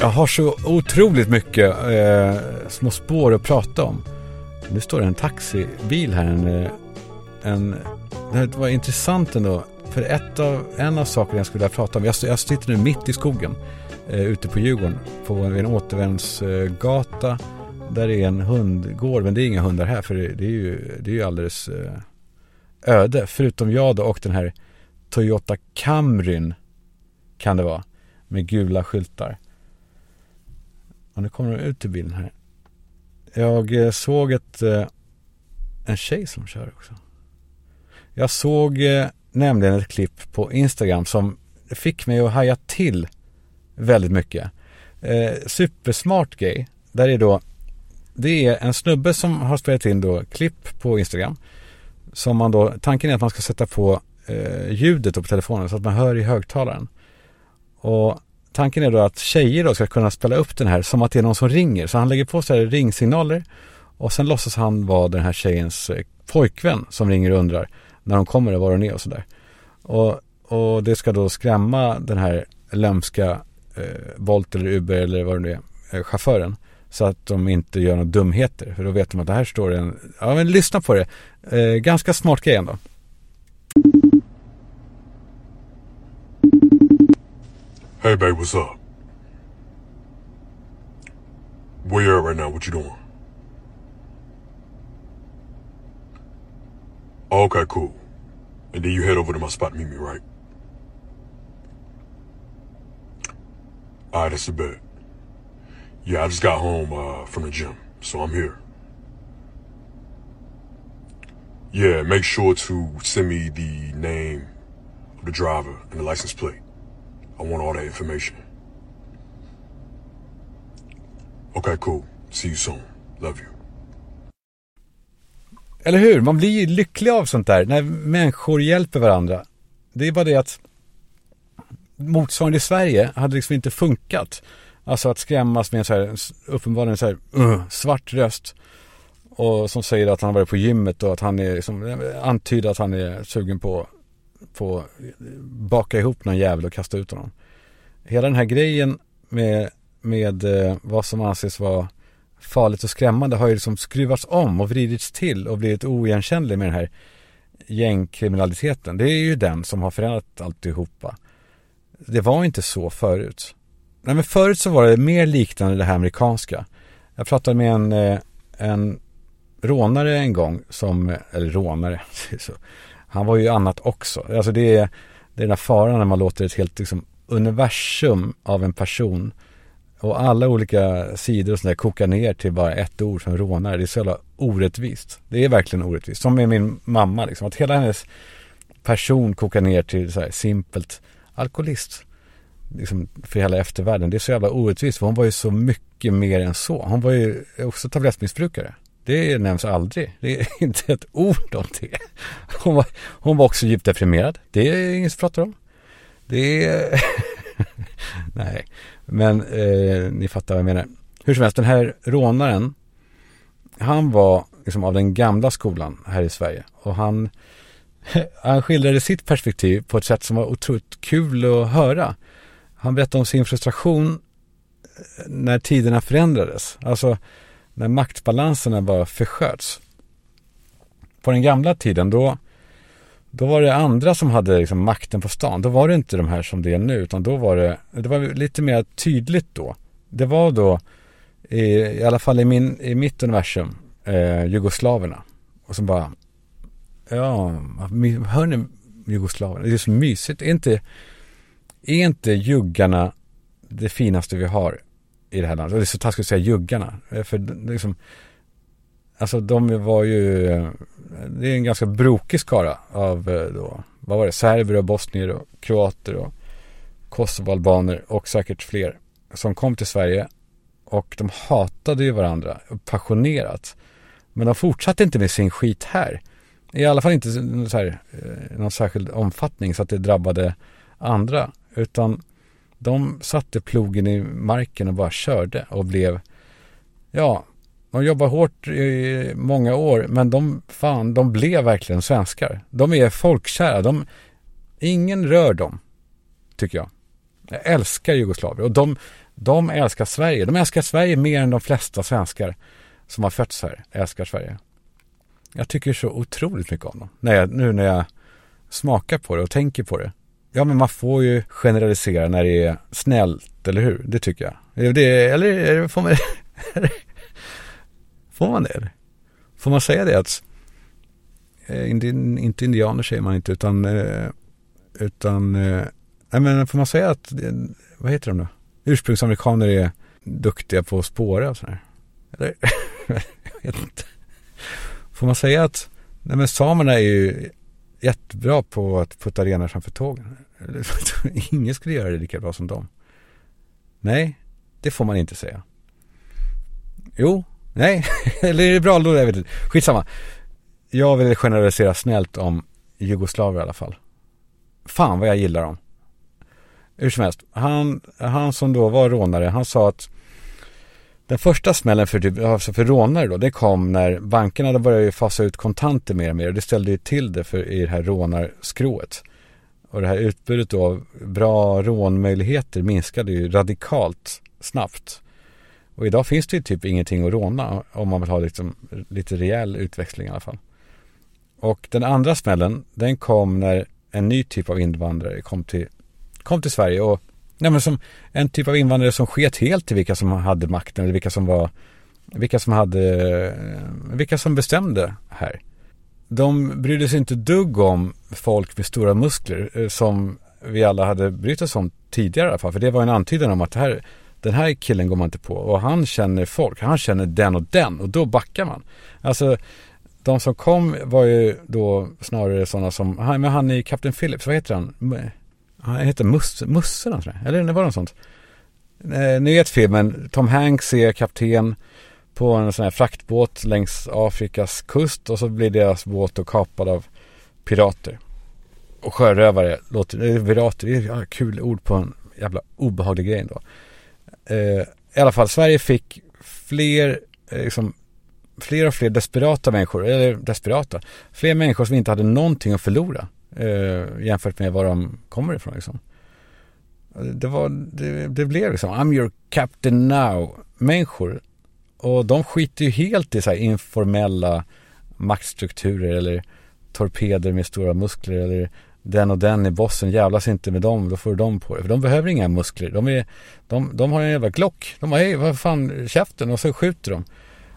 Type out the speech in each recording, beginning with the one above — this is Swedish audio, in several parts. Jag har så otroligt mycket små spår att prata om. Nu står det en taxibil här. Det var intressant ändå. För en av sakerna jag skulle vilja prata om. Jag sitter nu mitt i skogen ute på Djurgården på en återvändsgata där det är en hundgård. Men det är inga hundar här, för det är ju alldeles öde. Förutom jag då och den här Toyota Camryn kan det vara. Med gula skyltar. Och nu kommer de ut i bilen här. Jag såg en tjej som kör också. Jag såg nämligen ett klipp på Instagram som fick mig att haja till väldigt mycket. Supersmart grej. Det är en snubbe som har spelat in då klipp på Instagram. Som man då, tanken är att man ska sätta på ljudet på telefonen så att man hör i högtalaren. Och tanken är då att tjejer då ska kunna spela upp den här som att det är någon som ringer. Så han lägger på så här ringsignaler och sen låtsas han vara den här tjejens pojkvän som ringer och undrar när de kommer och var hon är och sådär. Och det ska då skrämma den här lömska Volt eller Uber eller vad det nu är, chauffören. Så att de inte gör några dumheter. För då vet de att det här står en... Ja, men lyssna på det. Ganska smart grej ändå. Hey babe, what's up? Where you at right now? What you doing? Oh, okay, cool. And then you head over to my spot to meet me, right? Alright, that's the bet. Yeah, I just got home from the gym, so I'm here. Yeah, make sure to send me the name of the driver and the license plate. I want all that information. Okay, cool. See you soon. Love you. Eller hur? Man blir ju lycklig av sånt där när människor hjälper varandra. Det är bara det att motsvarande i Sverige hade liksom inte funkat. Alltså att skrämmas med en så här, uppenbarligen så här svart röst och som säger att han varit på gymmet och att han är liksom, antyder att han är sugen på baka ihop någon jävel och kasta ut honom. Hela den här grejen med vad som anses vara farligt och skrämmande har ju liksom skruvats om och vridits till och blivit oigenkännlig med den här gängkriminaliteten. Det är ju den som har förändrat alltihopa. Det var inte så förut. Nej, men förut så var det mer liknande det här amerikanska. Jag pratade med en rånare en gång som, eller rånare så. Han var ju annat också. Alltså det är den här faran när man låter ett helt liksom, universum av en person och alla olika sidor och sådär koka ner till bara ett ord som rånare. Det är så jävla orättvist. Det är verkligen orättvist. Som med min mamma. Liksom. Att hela hennes person kokar ner till så här simpelt alkoholist. Liksom, för hela eftervärlden. Det är så jävla orättvist. För hon var ju så mycket mer än så. Hon var ju också tablettmissbrukare. Det nämns aldrig. Det är inte ett ord om det. Hon var också djupt deprimerad. Det är ingen som pratar om. Det är... Nej. Men ni fattar vad jag menar. Hur som helst, den här rånaren, han var liksom av den gamla skolan här i Sverige. Och han skildrade sitt perspektiv på ett sätt som var otroligt kul att höra. Han berättade om sin frustration när tiderna förändrades. Alltså... när maktbalanserna bara försköts. På den gamla tiden då var det andra som hade liksom makten på stan. Då var det inte de här som det är nu, utan då var det var lite mer tydligt då. Det var då i alla fall i mitt universum jugoslaverna och som bara ja, hör ni jugoslaverna? Det är så mysigt. Är inte juggarna det finaste vi har? I det här landet. Och det är så taskigt att säga juggarna. För liksom, alltså de var ju... Det är en ganska brokig skara av då... Vad var det? Serber och bosnier och kroater och kosovoalbaner och säkert fler som kom till Sverige. Och de hatade ju varandra passionerat. Men de fortsatte inte med sin skit här. I alla fall inte så här, någon särskild omfattning så att det drabbade andra. Utan... de satte plogen i marken och bara körde och blev ja, De jobbar hårt i många år, men de blev verkligen svenskar. De är folkkära. Ingen rör dem, tycker jag. Jag älskar Jugoslavier, och de älskar Sverige. De älskar Sverige mer än de flesta svenskar som har fötts här älskar Sverige. Jag tycker så otroligt mycket om dem. Nu när jag smakar på det och tänker på det. Ja, men man får ju generalisera när det är snällt, eller hur? Det tycker jag. Eller får man det? Får man det? Får man säga det? Att, inte indianer säger man inte, utan nej, men får man säga att, vad heter de då? Ursprungsamerikaner är duktiga på att spåra och sådär. Eller? Jag vet inte. Får man säga att, nej, men samerna är ju jättebra på att putta renar framför tågen. Ingen skulle göra det lika bra som dem. Nej, det får man inte säga. Jo, nej. Eller är det bra då? Jag vet inte. Skitsamma. Jag vill generalisera snällt om jugoslaver i alla fall. Fan vad jag gillar dem. Hur som helst. Han som då var rånare, han sa att den första smällen för rånare då, det kom när bankerna då började fasa ut kontanter mer och mer, och det ställde ju till det för i det här rånarskrået. Och det här utbudet då, bra rånmöjligheter, minskade ju radikalt snabbt. Och idag finns det ju typ ingenting att råna om man vill ha liksom lite rejäl utväxling i alla fall. Och den andra smällen, den kom när en ny typ av invandrare kom till Sverige, och nej, men som en typ av invandrare som sket helt till vilka som hade makten, eller vilka som bestämde här. De brydde sig inte dugg om folk med stora muskler, som vi alla hade brytt oss om tidigare i alla fall, för det var en antydan om att den här killen går man inte på, och han känner folk, han känner den, och då backar man. Alltså, de som kom var ju då snarare sådana som, han är Captain Phillips, vad heter han? Han heter Mussen, eller det var något sånt. Ni vet filmen, Tom Hanks är kapten på en sån här fraktbåt längs Afrikas kust, och så blir deras båt då kapad av pirater. Och sjörövare låter, pirater, det är ett kul ord på en jävla obehaglig grej då. I alla fall, Sverige fick fler och fler desperata människor, fler människor som inte hade någonting att förlora. Jämfört med var de kommer ifrån liksom. Det blev liksom I'm your captain now människor, och de skiter ju helt i så här informella maktstrukturer eller torpeder med stora muskler, eller den och den i bossen, jävlas inte med dem, då får de på det, för de behöver inga muskler, de har en jävla glock, de har vad fan käften, och så skjuter de,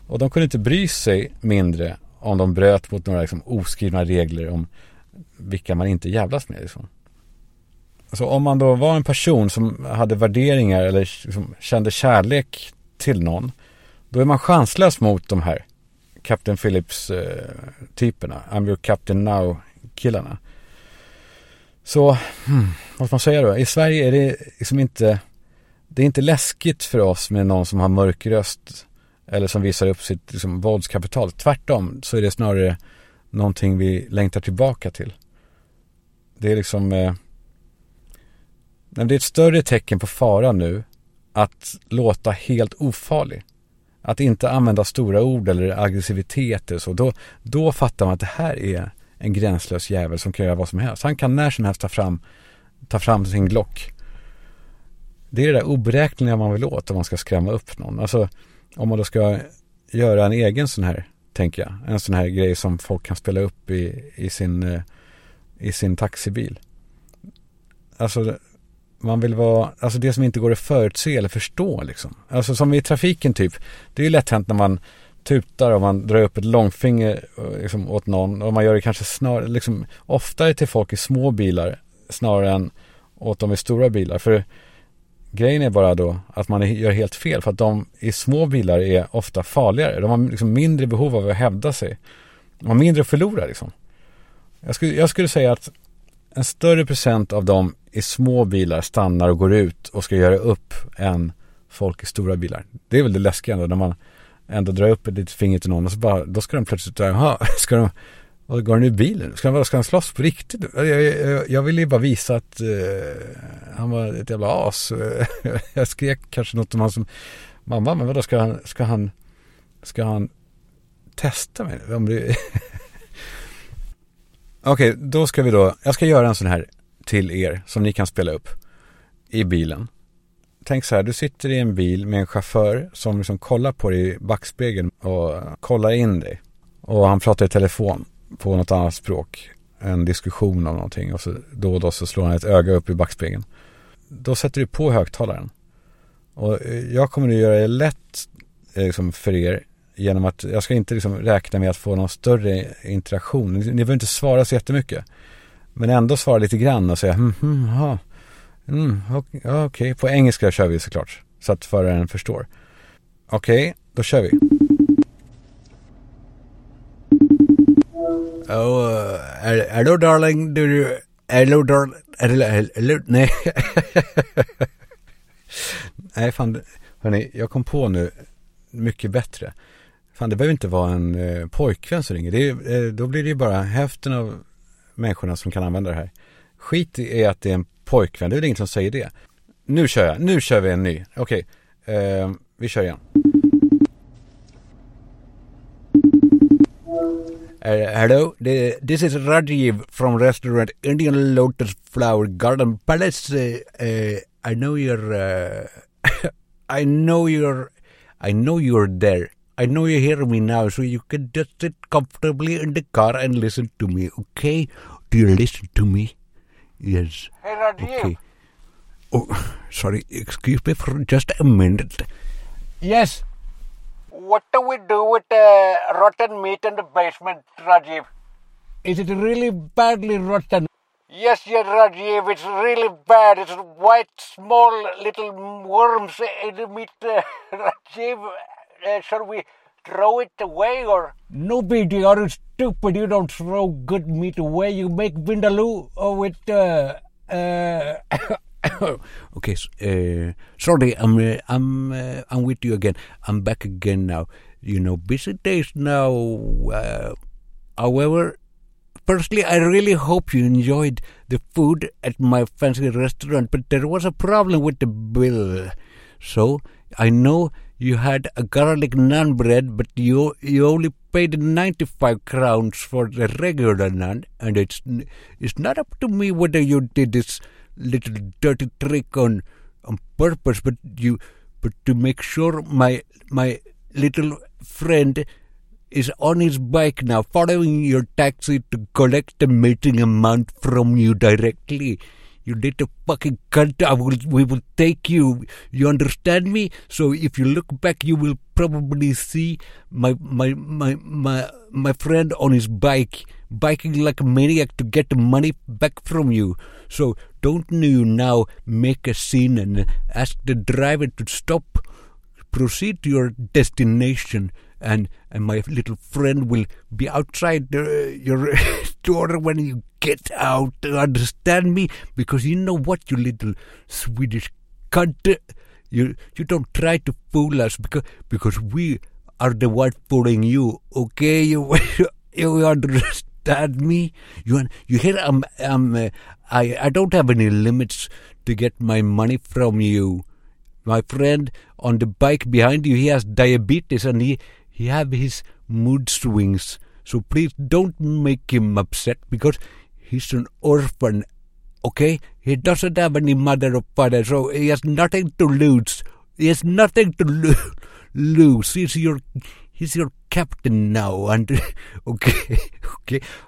och de kunde inte bry sig mindre om de bröt mot några liksom oskrivna regler om vilka man inte jävlas med liksom. Så om man då var en person som hade värderingar eller liksom kände kärlek till någon, då är man chanslös mot de här Captain Phillips typerna, I'm your captain now killarna. Så vad ska man säga då? I Sverige är det liksom inte, det är inte läskigt för oss med någon som har mörk röst eller som visar upp sitt liksom våldskapital. Tvärtom, så är det snarare någonting vi längtar tillbaka till. Det är liksom det är ett större tecken på fara nu att låta helt ofarlig. Att inte använda stora ord eller aggressivitet eller så. Då fattar man att det här är en gränslös jävel som kan göra vad som helst. Han kan när som helst ta fram sin glock. Det är det där oberäkneliga man vill åt om man ska skrämma upp någon. Alltså om man då ska göra en egen sån här, tänker jag. En sån här grej som folk kan spela upp i sin taxibil. Alltså man vill vara, alltså det som inte går att förutse eller förstå liksom. Alltså som i trafiken typ. Det är ju lätt hänt när man tutar och man drar upp ett långfinger liksom åt någon, och man gör det kanske snarare liksom oftare till folk i små bilar snarare än åt dem i stora bilar, för grejen är bara då att man gör helt fel, för att de i små bilar är ofta farligare. De har liksom mindre behov av att hävda sig. De har mindre att förlora liksom. Jag skulle säga att en större procent av dem i små bilar stannar och går ut och ska göra upp än folk i stora bilar. Det är väl det läskiga ändå, när man ändå drar upp ett litet finger till någon och så bara, då ska de plötsligt vad går den ur bilen? Ska han slåss på riktigt? Jag ville ju bara visa att han var ett jävla as. Jag skrek kanske något om hans mamma, men vadå, ska han Ska han testa mig? Okej, då ska vi då... Jag ska göra en sån här till er som ni kan spela upp i bilen. Tänk så här, du sitter i en bil med en chaufför som liksom kollar på dig i backspegeln och kollar in dig. Och han pratar i telefon på något annat språk. En diskussion om någonting. Och så, då och då så slår han ett öga upp i backspegeln. Då sätter du på högtalaren. Och jag kommer att göra det lätt liksom, för er genom att jag ska inte liksom, räkna med att få någon större interaktion. Ni behöver inte svara så jättemycket. Men ändå svara lite grann och säga okej. På engelska kör vi såklart. Så att föraren förstår. Okej, då kör vi. Oh, hello darling, do you... Hello darling... Hello, nej. Nej fan, hörni, jag kom på nu mycket bättre. Fan, det behöver inte vara en pojkvän som ringer. Då blir det ju bara hälften av människorna som kan använda det här. Skit är att det är en pojkvän, det är ingen som säger det. Nu kör vi en ny. Okej, vi kör igen. Hello, this is Rajiv from restaurant Indian Lotus Flower Garden Palace. I know you're there. I know you hear me now, so you can just sit comfortably in the car and listen to me, okay? Do you listen to me? Yes. Hey, Rajiv. Okay. Oh, sorry. Excuse me for just a minute. Yes. What do we do with rotten meat in the basement, Rajiv? Is it really badly rotten? Yes, Rajiv, it's really bad. It's white, small, little worms in the meat, Rajiv. Shall we throw it away or... No, BD, are you stupid? You don't throw good meat away. You make vindaloo with... Okay, sorry, I'm with you again. I'm back again now. You know, busy days now. However, firstly, I really hope you enjoyed the food at my fancy restaurant, but there was a problem with the bill. So, I know you had a garlic naan bread, but you only paid 95 crowns for the regular naan, and it's not up to me whether you did this little dirty trick on purpose, but to make sure my little friend is on his bike now, following your taxi to collect the meeting amount from you directly. You little fucking cunt, we will take you. You understand me? So if you look back, you will probably see my friend on his bike, biking like a maniac to get the money back from you. So don't you now make a scene and ask the driver to stop. Proceed to your destination, and my little friend will be outside your door when you get out. Understand me? Because you know what, you little Swedish cunt. You don't try to fool us because we are the ones fooling you. Okay, you understand me? You hear? I don't have any limits to get my money from you. My friend on the bike behind you, he has diabetes and he have his mood swings. So please don't make him upset because he's an orphan, okay? He doesn't have any mother or father, so he has nothing to lose. Lose. He's your captain now. And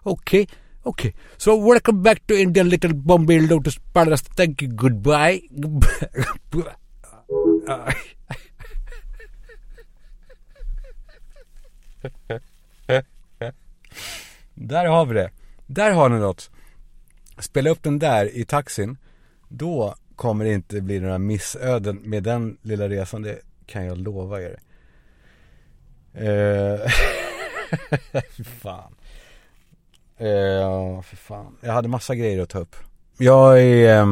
Okay, so welcome back to India, little Bombay Lotus Palace. Thank you, goodbye. Där har vi det. Där har ni något. Spela upp den där i taxin. Då kommer det inte bli några missöden med den lilla resan. Det kan jag lova er. För fan. Jag hade massa grejer att ta upp. Jag är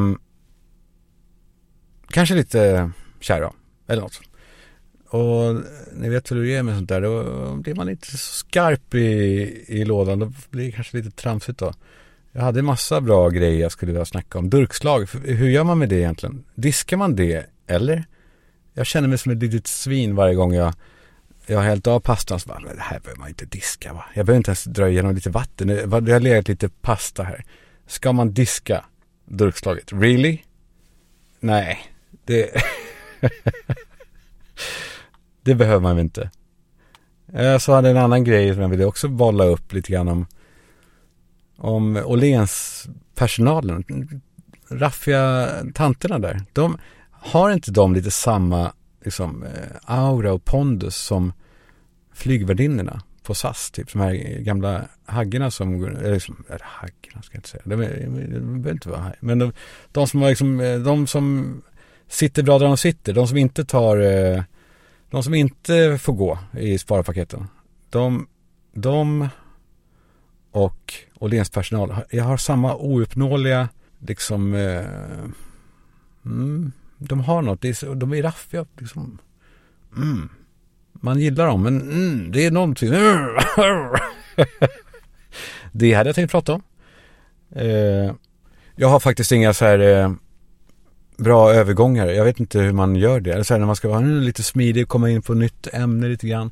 kanske lite kära eller något. Och ni vet hur du är med sånt där, då blir man inte så skarp i lådan, då blir det kanske lite tramsigt då. Jag hade en massa bra grejer jag skulle vilja snacka om. Durkslag, hur gör man med det egentligen? Diskar man det, eller? Jag känner mig som ett litet svin varje gång jag Jag har hällt av pastan så bara, det här behöver man inte diska, va? Jag behöver inte ens dra igenom lite vatten. Det har legat lite pasta här. Ska man diska durkslaget? Really? Nej. Det behöver man inte. Så hade en annan grej som jag ville också bolla upp lite grann om Åhléns personalen. Raffiga tanterna där. De har inte de lite samma liksom aura och pondus som flygvärdinnorna på SAS, typ de här gamla haggarna som går, eller liksom, haggarna ska jag inte säga, de inte vara här, men de som har liksom, de som sitter bra där de sitter, de som inte tar, de som inte får gå i sparpaketen, de och Åhléns personal, jag har samma ouppnåeliga liksom de har något, de är raffiga liksom. Man gillar dem, men det är någonting. Det hade jag tänkt prata om. Jag har faktiskt inga så här bra övergångar. Jag vet inte hur man gör det. Eller så här, när man ska vara lite smidig och komma in på nytt ämne lite grann.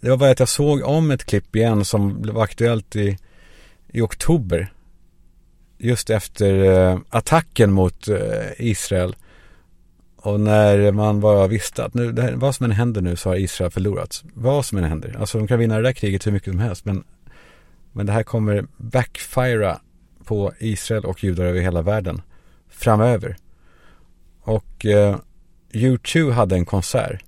Det var bara att jag såg om ett klipp igen som blev aktuellt i oktober. Just efter attacken mot Israel. Och när man bara visste att nu, det här, vad som än händer nu så har Israel förlorats. Vad som än händer. Alltså de kan vinna det där kriget hur mycket som helst. Men det här kommer backfira på Israel och judar över hela världen framöver. Och U2 hade en konsert.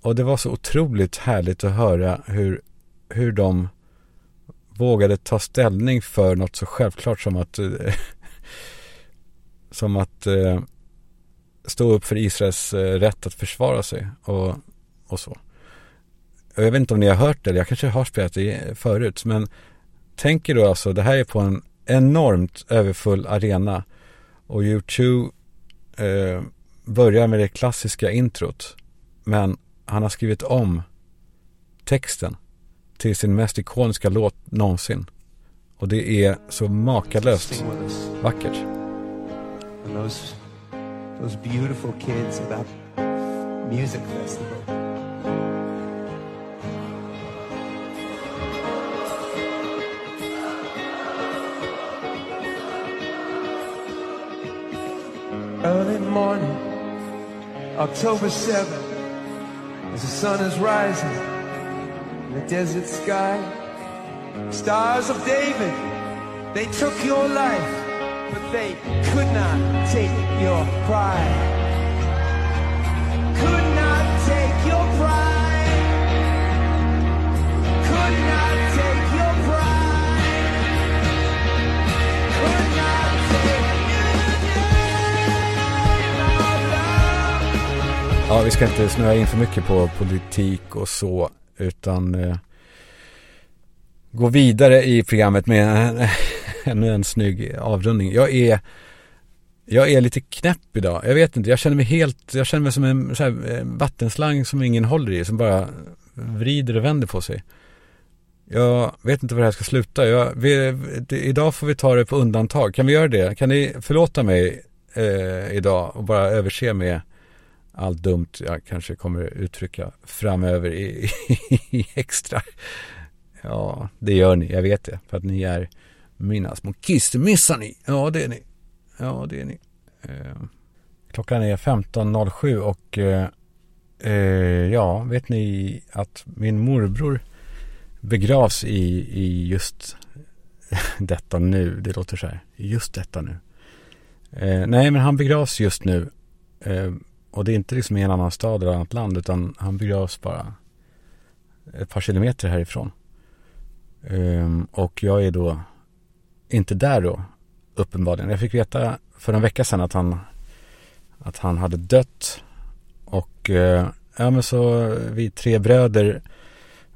Och det var så otroligt härligt att höra hur de vågade ta ställning för något så självklart som att stå upp för Israels rätt att försvara sig och så. Och jag vet inte om ni har hört det, jag kanske har spelat det förut, men tänk er då alltså, det här är på en enormt överfull arena och U2 börjar med det klassiska introt, men han har skrivit om texten till sin mest ikoniska låt någonsin. Och det är så makalöst vackert. Those beautiful kids at that music festival. Early morning, October 7th, as the sun is rising in the desert sky, stars of David, they took your life. But they could not take your pride. Could not take your pride. Could not take your pride. Could not take your pride. Ja, vi ska inte snöa in för mycket på politik och så, utan gå vidare i programmet med ännu en snygg avrundning. Jag är lite knäpp idag. Jag vet inte, jag känner mig som en så här vattenslang som ingen håller i, som bara vrider och vänder på sig. Jag vet inte var det här ska sluta. Idag får vi ta det på undantag. Kan vi göra det? Kan ni förlåta mig idag och bara överse med allt dumt jag kanske kommer uttrycka framöver i extra? Ja, det gör ni. Jag vet det. För att ni är mina små kiss, missar ni? Ja, det är ni. Ja, det är ni. Klockan är 15.07 och ja, vet ni att min morbror begravs i just detta nu. Det låter så här. Just detta nu. Nej, men han begravs just nu. Och det är inte liksom i en annan stad eller annat land, utan han begravs bara ett par kilometer härifrån. Och jag är då inte där då, uppenbarligen. Jag fick veta för en vecka sedan att han hade dött. Och ja, men så vi tre bröder,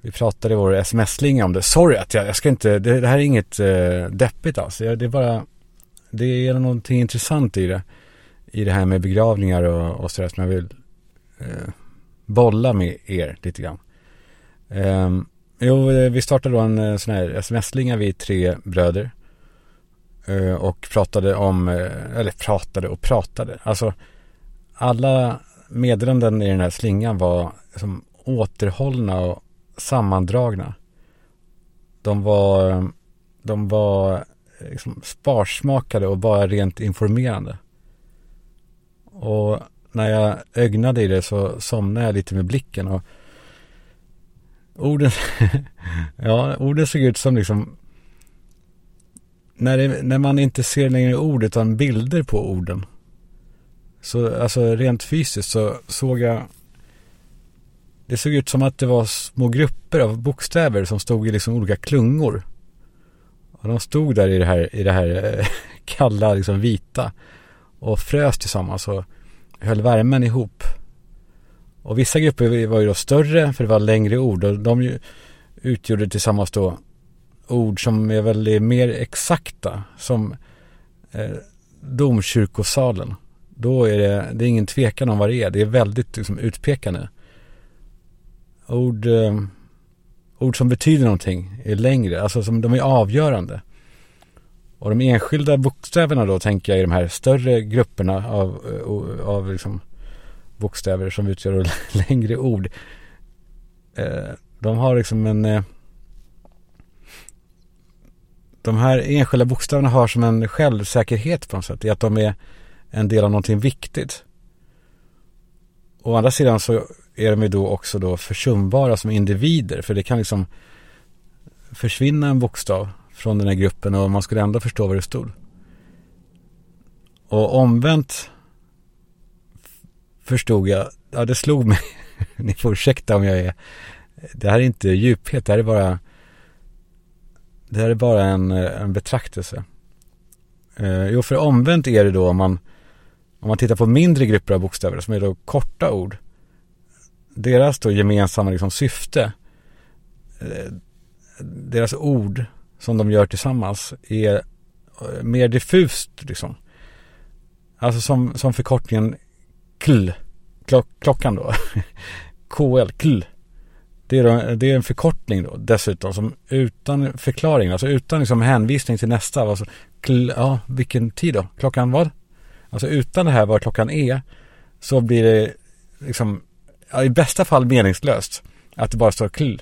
vi pratade i vår sms-linga om det. Sorry att jag ska inte, det här är inget deppigt alls. Det är någonting intressant i det här med begravningar och sådär som jag vill bolla med er lite grann. Jo, vi startade då en sån här sms-linga, vi tre bröder. Och pratade. Alltså alla meddelanden i den här slingan var liksom återhållna och sammandragna. De var liksom sparsmakade och bara rent informerande. Och när jag ögnade i det så somnade jag lite med blicken, och orden orden såg ut som liksom, när man inte ser längre ord utan bilder på orden. Så alltså rent fysiskt så såg jag, det såg ut som att det var små grupper av bokstäver som stod i liksom olika klungor. Och de stod där i det här kalla liksom vita och frös tillsammans och höll värmen ihop. Och vissa grupper var ju då större för det var längre ord, och de utgjorde tillsammans då ord som är väldigt mer exakta, som domkyrkosalen. Då är det är ingen tvekan om vad det är. Det är väldigt liksom utpekande. Ord som betyder någonting är längre, alltså som de är avgörande. Och de enskilda bokstäverna då, tänker jag, i de här större grupperna av liksom bokstäver som utgör längre ord. De har liksom de här enskilda bokstäverna har som en självsäkerhet på något sätt, i att de är en del av någonting viktigt. Å andra sidan så är de ju då också då försumbara som individer, för det kan liksom försvinna en bokstav från den här gruppen och man skulle ändå förstå vad det stod. Och omvänt förstod jag, ja, det slog mig ni får ursäkta om jag är, det här är inte djuphet, det här är bara en betraktelse. Jo, för omvänt är det då, om man tittar på mindre grupper av bokstäver som är då korta ord, deras då gemensamma liksom syfte, deras ord som de gör tillsammans är mer diffust liksom. Alltså som förkortningen KL, klockan då KL, KL. Det är en förkortning då dessutom, som utan förklaring, alltså utan liksom hänvisning till nästa, alltså KL, ja, vilken tid då? Klockan vad? Alltså utan det här vad klockan är, så blir det liksom, ja, i bästa fall meningslöst att det bara står KL,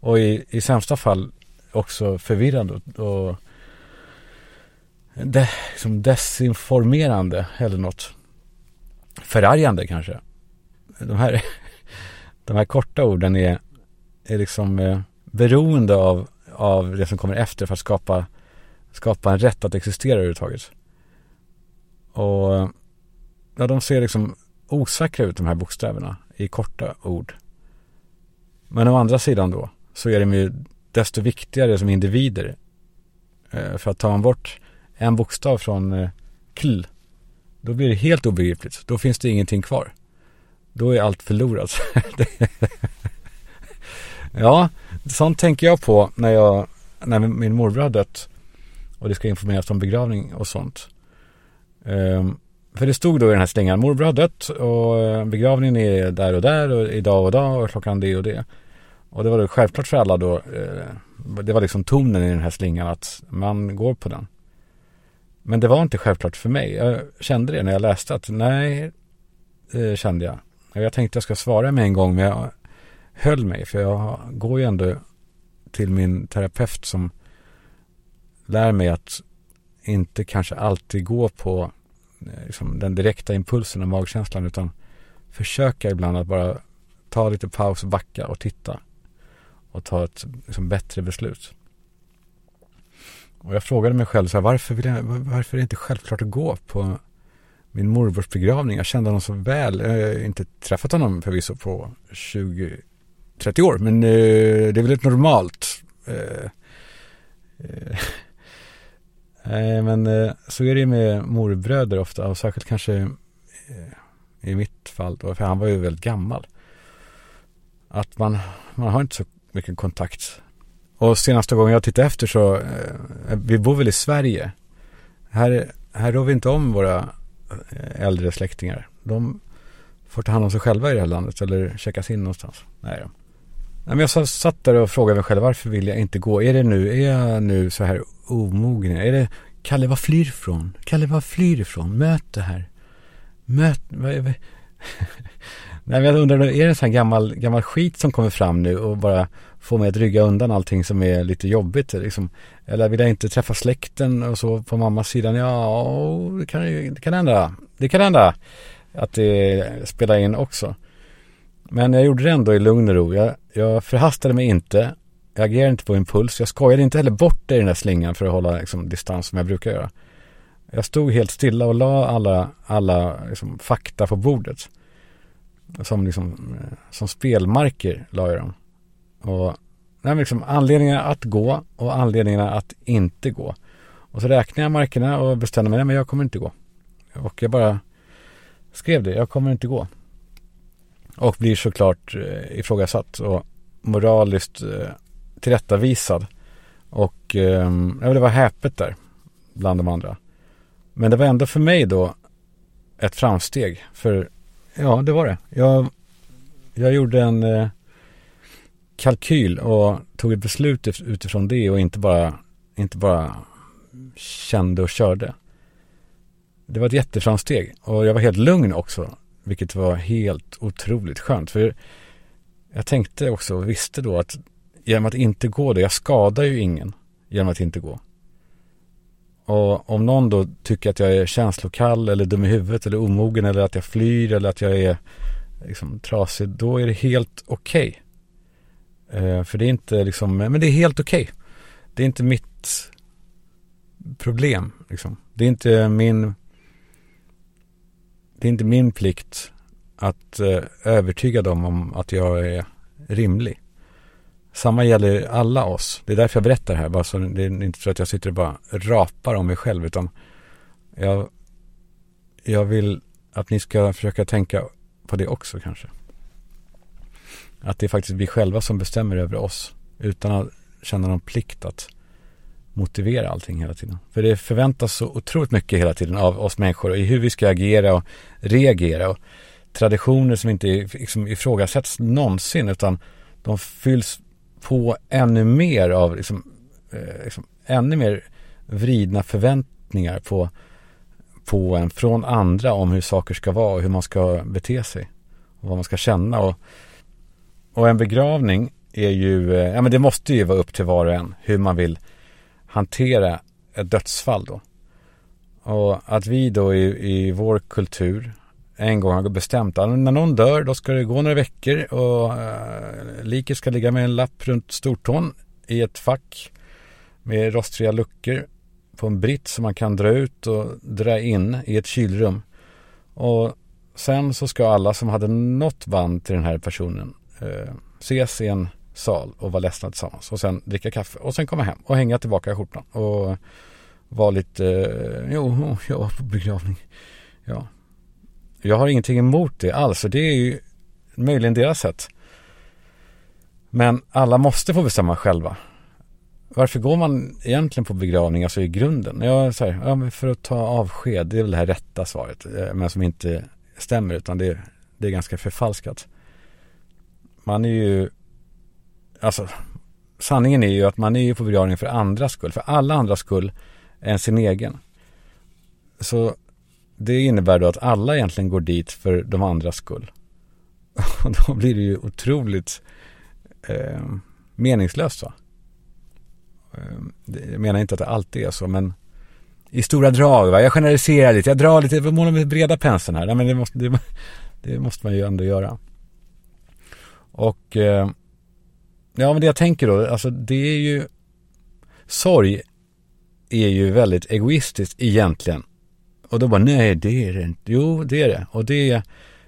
och i sämsta fall också förvirrande och liksom desinformerande eller något förargande kanske. De här korta orden är liksom beroende av det som kommer efter för att skapa en rätt att existera överhuvudtaget. Och ja, de ser liksom osäkra ut, de här bokstäverna i korta ord. Men å andra sidan då så är de ju desto viktigare som individer. För att ta man bort en bokstav från KL, då blir det helt obegripligt. Då finns det ingenting kvar. Då är allt förlorat. Ja, sånt tänker jag på när min morbror har dött och det ska informeras om begravning och sånt. För det stod då i den här slängan, morbror har dött och begravningen är där och idag och dag och klockan det och det. Och det var då självklart för alla då, det var liksom tonen i den här slingan att man går på den. Men det var inte självklart för mig. Jag kände det när jag läste, att nej, kände jag. Jag tänkte jag ska svara med en gång, men jag höll mig, för jag går ju ändå till min terapeut som lär mig att inte kanske alltid gå på liksom den direkta impulsen och magkänslan, utan försöka ibland att bara ta lite paus, backa och titta och ta ett liksom bättre beslut. Och jag frågade mig själv så här, varför är det inte självklart att gå på min morbrors begravning? Jag kände honom så väl. Jag har inte träffat honom förvisso på 20-30 år, men det är väl ett normalt. Men så är det med morbröder ofta, och särskilt kanske i mitt fall då, för han var ju väldigt gammal. Att man har inte så mycket kontakt. Och senaste gången jag tittade efter så vi bor väl i Sverige. Här rår vi inte om våra äldre släktingar. De får ta hand om sig själva i det här landet, eller checkas in någonstans. Nej. Ja. Men jag satt där och frågade mig själv, varför vill jag inte gå? Är jag nu så här omogen? Är det Kalle, vad flyr ifrån? Kalle, vad flyr ifrån? Möt det här. Nej, jag undrar, är det så här gammal skit som kommer fram nu och bara får mig att rygga undan allting som är lite jobbigt liksom? Eller vill jag inte träffa släkten och så på mammas sidan? Ja, det kan hända. Det kan hända att det spelar in också. Men jag gjorde det ändå i lugn och ro. Jag förhastade mig inte. Jag agerade inte på impuls. Jag skojade inte heller bort det i den där slingan för att hålla liksom distans som jag brukar göra. Jag stod helt stilla och la alla liksom fakta på bordet. Som spelmarker la jag dem. Och liksom anledningarna att gå och anledningarna att inte gå. Och så räknade jag markerna och bestämde mig, men jag kommer inte gå. Och jag bara skrev det, jag kommer inte gå. Och blir såklart ifrågasatt och moraliskt tillrättavisad. Och det var häpet där bland de andra. Men det var ändå för mig då ett framsteg. För ja, det var det. Jag gjorde en kalkyl och tog ett beslut utifrån det och inte bara kände och körde. Det var ett jätteframsteg. Och jag var helt lugn också. Vilket var helt otroligt skönt. För jag tänkte också och visste då att genom att inte gå det, jag skadar ju ingen genom att inte gå. Och om någon då tycker att jag är känslokall eller dum i huvudet eller omogen eller att jag flyr eller att jag är liksom trasig, då är det helt okej. För det är inte liksom, men det är helt okej. Det är inte mitt problem liksom. Det är inte min... Det är inte min plikt att övertyga dem om att jag är rimlig. Samma gäller alla oss. Det är därför jag berättar här. Bara så det är inte så att jag sitter och bara rapar om mig själv. Utan jag vill att ni ska försöka tänka på det också kanske. Att det är faktiskt vi själva som bestämmer över oss. Utan att känna någon plikt att motivera allting hela tiden. För det förväntas så otroligt mycket hela tiden av oss människor. I hur vi ska agera och reagera. Och traditioner som inte liksom ifrågasätts någonsin. Utan de fylls på ännu mer av ännu mer vridna förväntningar på en från andra om hur saker ska vara och hur man ska bete sig och vad man ska känna och en begravning är ju men det måste ju vara upp till var och en hur man vill hantera ett dödsfall då. Och att vi då i vår kultur en gång har bestämt att när någon dör då ska det gå några veckor och liket ska ligga med en lapp runt stortån i ett fack med rostfria luckor på en britt som man kan dra ut och dra in i ett kylrum. Och sen så ska alla som hade något band till den här personen ses i en sal och vara ledsna tillsammans och sen dricka kaffe och sen komma hem och hänga tillbaka i skjortan och vara lite jag var på begravning. Ja. Jag har ingenting emot det alls. Det är ju möjligen deras sätt. Men alla måste få bestämma själva. Varför går man egentligen på begravning? Alltså i grunden. För att ta avsked. Det är väl det här rätta svaret. Men som inte stämmer. Utan det är ganska förfalskat. Man är ju... Alltså, sanningen är ju att man är ju på begravning för andras skull. För alla andras skull än sin egen. Så... Det innebär då att alla egentligen går dit för de andras skull. Och då blir det ju otroligt meningslöst. Va? Jag menar inte att det alltid är så, men i stora drag. Va? Jag generaliserar lite, jag drar lite, jag målar med breda penseln här. Nej, men det måste man ju ändå göra. Och men det jag tänker då, alltså det är ju... Sorg är ju väldigt egoistiskt egentligen. Och då bara, nej det är det inte. Jo, det är det. Och det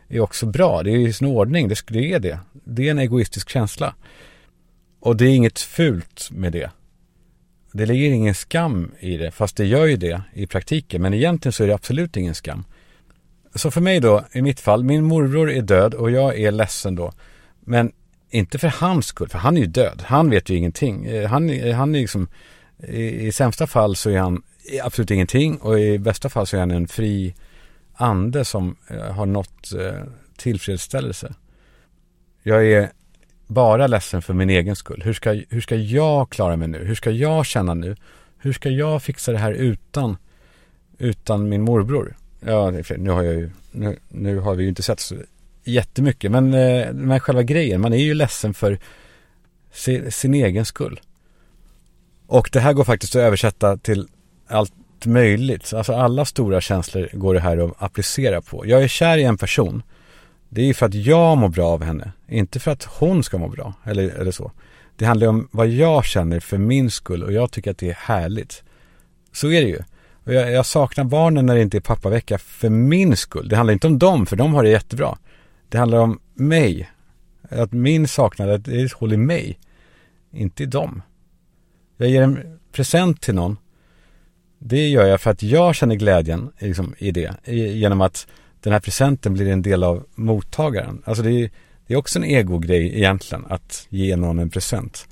är också bra. Det är ju sin ordning. Det är det. Det är en egoistisk känsla. Och det är inget fult med det. Det ligger ingen skam i det. Fast det gör ju det i praktiken. Men egentligen så är det absolut ingen skam. Så för mig då, i mitt fall, min morbror är död och jag är ledsen då. Men inte för hans skull. För han är ju död. Han vet ju ingenting. Han är liksom, i sämsta fall så är han absolut ingenting och i bästa fall så är han en fri ande som har nått tillfredsställelse. Jag är bara ledsen för min egen skull. Hur ska jag klara mig nu? Hur ska jag känna nu? Hur ska jag fixa det här utan min morbror? Ja, nu har vi ju inte sett så jättemycket. Men den här själva grejen, man är ju ledsen för sin egen skull. Och det här går faktiskt att översätta till allt möjligt. Alltså alla stora känslor går det här att applicera på. Jag är kär i en person. Det är ju för att jag mår bra av henne. Inte för att hon ska må bra. Eller så. Det handlar om vad jag känner för min skull. Och jag tycker att det är härligt. Så är det ju. Och jag saknar barnen när det inte är pappavecka för min skull. Det handlar inte om dem, för de har det jättebra. Det handlar om mig. Att min saknad är ett hål i mig. Inte i dem. Jag ger en present till någon. Det gör jag för att jag känner glädjen liksom, i det. Genom att den här presenten blir en del av mottagaren. Alltså det är också en egogrej egentligen att ge någon en present.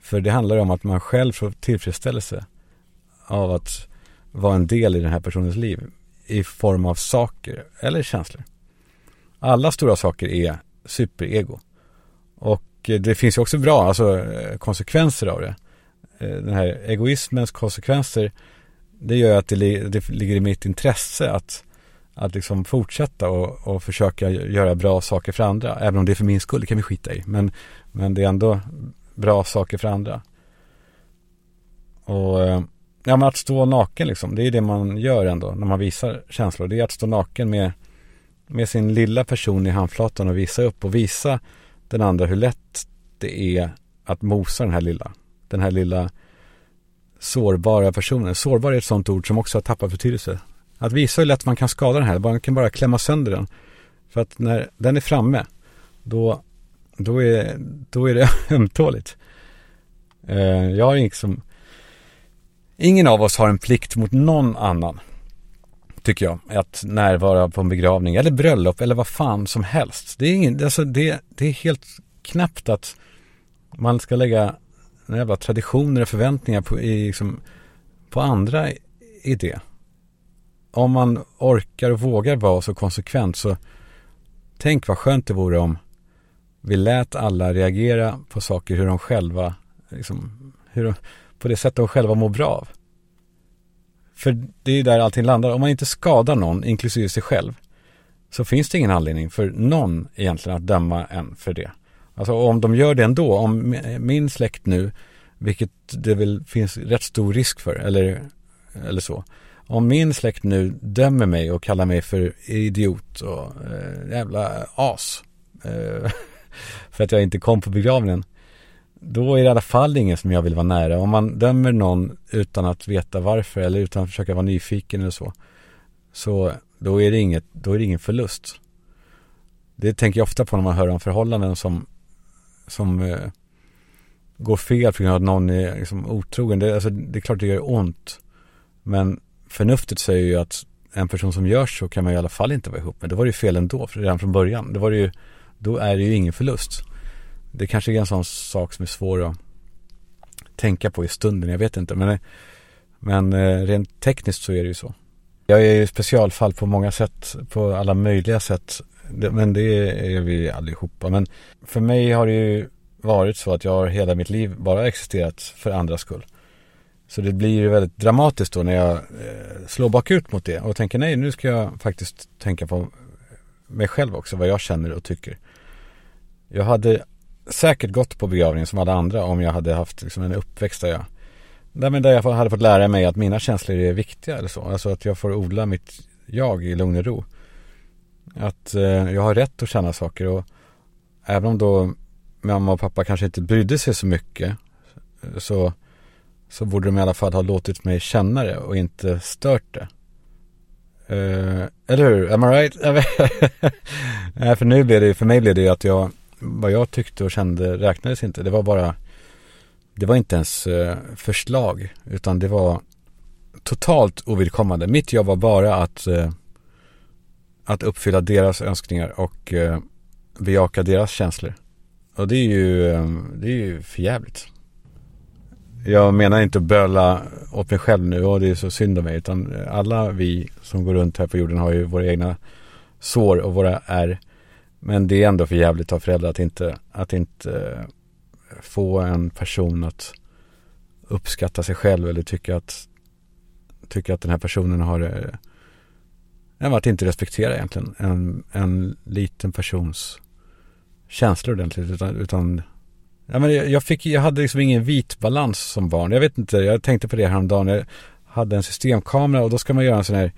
För det handlar om att man själv får tillfredsställelse av att vara en del i den här personens liv i form av saker eller känslor. Alla stora saker är superego. Och det finns ju också bra alltså, konsekvenser av det. Den här egoismens konsekvenser, det gör att det ligger i mitt intresse att liksom fortsätta och försöka göra bra saker för andra. Även om det är för min skull, det kan vi skita i. Men det är ändå bra saker för andra. Och ja, men att stå naken liksom, det är det man gör ändå när man visar känslor. Det är att stå naken med sin lilla person i handflatan och visa upp och visa den andra hur lätt det är att mosa den här lilla sårbara personen. Sårbar är ett sånt ord som också har tappat betydelse. Att visa hur lätt man kan skada den här. Man kan bara klämma sönder den. För att när den är framme, då är det ömtåligt. Jag har liksom, ingen av oss har en plikt mot någon annan, tycker jag, att närvara på en begravning eller bröllop eller vad fan som helst. Det är ingen, alltså det är helt knappt att man ska lägga några traditioner och förväntningar på andra i det. Om man orkar och vågar vara så konsekvent, så tänk vad skönt det vore om vi lät alla reagera på saker hur de själva på det sätt de själva mår bra av. För det är där allting landar. Om man inte skadar någon, inklusive sig själv, så finns det ingen anledning för någon egentligen att döma en för det. Alltså om de gör det ändå, om min släkt nu, vilket det väl finns rätt stor risk för, eller så. Om min släkt nu dömer mig och kallar mig för idiot och jävla as för att jag inte kom på begravningen, då är det i alla fall ingen som jag vill vara nära. Om man dömer någon utan att veta varför eller utan att försöka vara nyfiken eller så då är det ingen förlust. Det tänker jag ofta på när man hör om förhållanden som går fel för att någon är liksom otrogen. Det är klart det gör ont. Men förnuftet säger ju att en person som gör så kan man i alla fall inte vara ihop med. Då var det ju fel ändå, för redan från början. Då är det ju ingen förlust. Det kanske är en sån sak som är svår att tänka på i stunden, jag vet inte. Men rent tekniskt så är det ju så. Jag är ju specialfall på många sätt, på alla möjliga sätt. Men det är vi allihopa. Men för mig har det ju varit så att jag har hela mitt liv bara existerat för andras skull. Så det blir ju väldigt dramatiskt då när jag slår bakut mot det och tänker nej, nu ska jag faktiskt tänka på mig själv också, vad jag känner och tycker. Jag hade säkert gått på begravningen som alla andra om jag hade haft liksom en uppväxt där jag hade fått lära mig att mina känslor är viktiga eller så. Alltså att jag får odla mitt jag i lugn och ro. Att jag har rätt att känna saker, och även om då mamma och pappa kanske inte brydde sig så mycket, så borde de i alla fall ha låtit mig känna det och inte stört det. Eller hur? Am I right? Nej, för mig blev det att vad jag tyckte och kände räknades inte. Det var inte ens förslag, utan det var totalt ovidkommande. Mitt jobb var bara att uppfylla deras önskningar och bejaka deras känslor. Och det är ju förjävligt. Jag menar inte att böla åt mig själv nu, och det är så synd om mig, utan alla vi som går runt här på jorden har ju våra egna sår och våra ärr. Men det är ändå för jävligt av föräldrar att inte få en person att uppskatta sig själv eller tycka att den här personen har än att inte respektera egentligen en liten persons känslor ordentligt, utan ja, men jag hade liksom ingen vit balans som barn. Jag vet inte, jag tänkte på det häromdagen. Jag hade en systemkamera och då ska man göra en sån här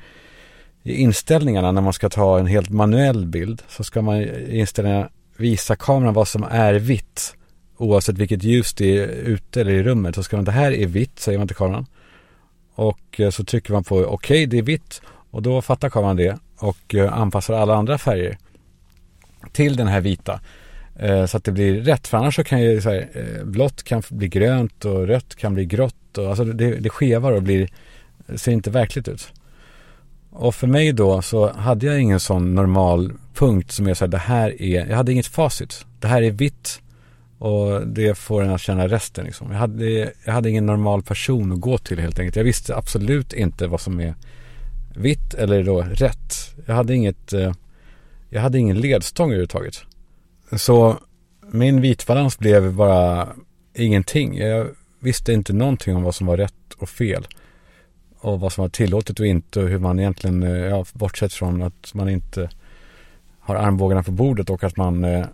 i inställningarna, när man ska ta en helt manuell bild, så ska man i inställningarna visa kameran vad som är vitt oavsett vilket ljus det är ute eller i rummet. Så ska man, det här är vitt, säger man till kameran. Och så trycker man på okej, det är vitt, och då fattar kameran det och anpassar alla andra färger till den här vita. Så att det blir rätt, för annars så kan ju så här, blått kan bli grönt och rött kan bli grått, och alltså det skevar och ser inte verkligt ut. Och för mig då så hade jag ingen sån normal punkt som är så här, jag hade inget facit. Det här är vitt och det får en att känna resten liksom. Jag hade ingen normal person att gå till helt enkelt. Jag visste absolut inte vad som är vitt eller då rätt. Jag hade ingen ledstång överhuvudtaget. Så min vitbalans blev bara ingenting. Jag visste inte någonting om vad som var rätt och fel. Och vad som var tillåtet och inte. Och hur man egentligen, bortsett från att man inte har armbågarna på bordet och att man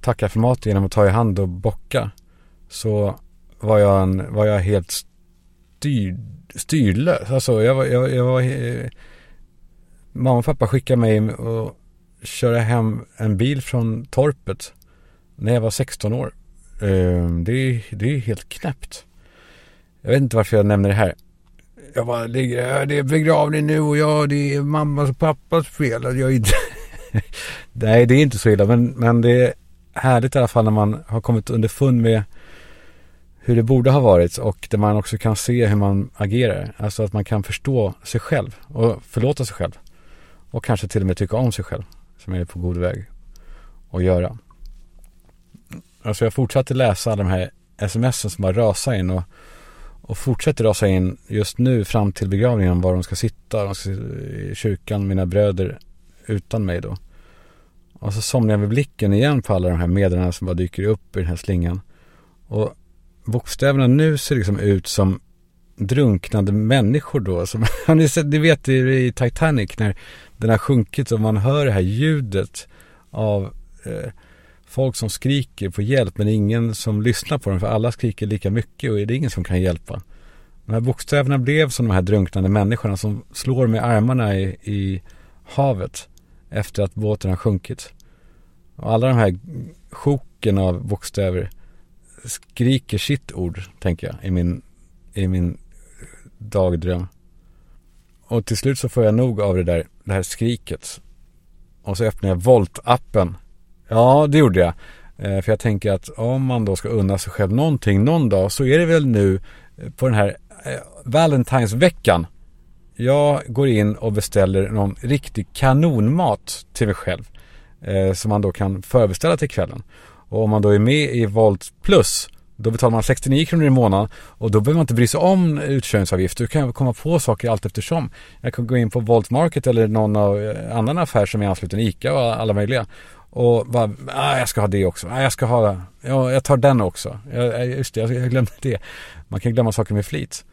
tackar för mat genom att ta i hand och bocka. Så var jag helt styrlös. Alltså mamma och pappa skickade mig och köra hem en bil från torpet när jag var 16 år. Det är helt knäppt. Jag vet inte varför jag nämner det här. Jag bara ligger här, det är begravning nu och det är mammas och pappas fel att jag inte... Nej, det är inte så illa, men det är härligt i alla fall när man har kommit underfund med hur det borde ha varit, och där man också kan se hur man agerar. Alltså att man kan förstå sig själv och förlåta sig själv. Och kanske till och med tycka om sig själv, som är på god väg att göra. Alltså jag fortsatte läsa alla de här sms'en som bara rasade in och fortsätter rasa in just nu fram till begravningen, var de ska sitta. De ska i kyrkan, mina bröder utan mig då. Och så somnar jag med blicken igen på alla de här medierna som bara dyker upp i den här slingan. Och bokstäverna nu ser liksom ut som drunknade människor då. Som, ni vet i Titanic när den har sjunkit och man hör det här ljudet av folk som skriker på hjälp, men ingen som lyssnar på dem, för alla skriker lika mycket och det är ingen som kan hjälpa. De här bokstäverna blev som de här drunknande människorna som slår med armarna i havet efter att båten har sjunkit. Och alla de här sjoken av bokstäver skriker sitt ord, tänker jag, i min dagdröm. Och till slut så får jag nog av det här skriket. Och så öppnar jag Volt-appen. Ja, det gjorde jag. För jag tänker att om man då ska unna sig själv någonting någon dag, så är det väl nu på den här Valentinesveckan. Jag går in och beställer någon riktig kanonmat till mig själv, som man då kan förbeställa till kvällen. Och om man då är med i Volt Plus, då betalar man 69 kronor i månaden, och då behöver man inte bry sig om utköpsavgift. Du kan komma på saker allt eftersom. Jag kan gå in på Volt Market eller någon annan affär som är ansluten, ICA och alla möjliga, och bara, jag ska ha det också. Jag tar den också. Jag glömde det. Man kan glömma saker med flit.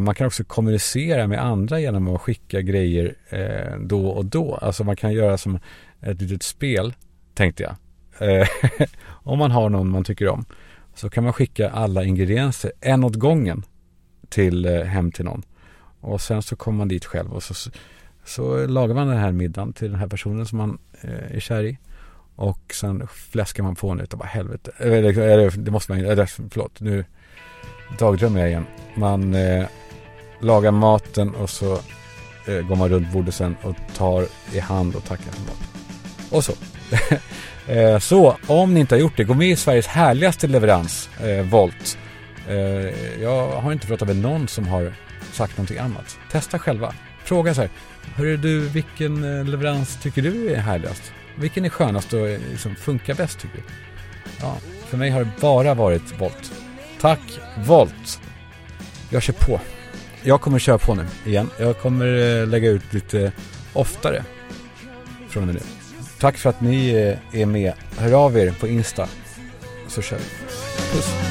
Man kan också kommunicera med andra genom att skicka grejer då och då. Alltså man kan göra som ett litet spel, tänkte jag. Om man har någon man tycker om, så kan man skicka alla ingredienser en åt gången hem till någon. Och sen så kommer man dit själv och så lagar man den här middagen till den här personen som man är kär i. Och sen fläskar man på en ut och bara helvete. Det måste man inte. Förlåt, nu dagdrömmer jag igen. Man lagar maten och så går man runt bordet sen och tar i hand och tackar för maten. Och så. Så om ni inte har gjort det, gå med i Sveriges härligaste leverans, Volt. Jag har inte pratat med någon som har sagt någonting annat. Testa själva. Fråga så här: hörru du, vilken leverans tycker du är härligast? Vilken är skönast och liksom funkar bäst, tycker du? Ja, för mig har det bara varit Volt. Tack Volt. Jag kör på. Jag kommer köra på nu igen. Jag kommer lägga ut lite oftare från och med nu. Tack för att ni är med. Hör av er på Insta, så kör vi. Puss.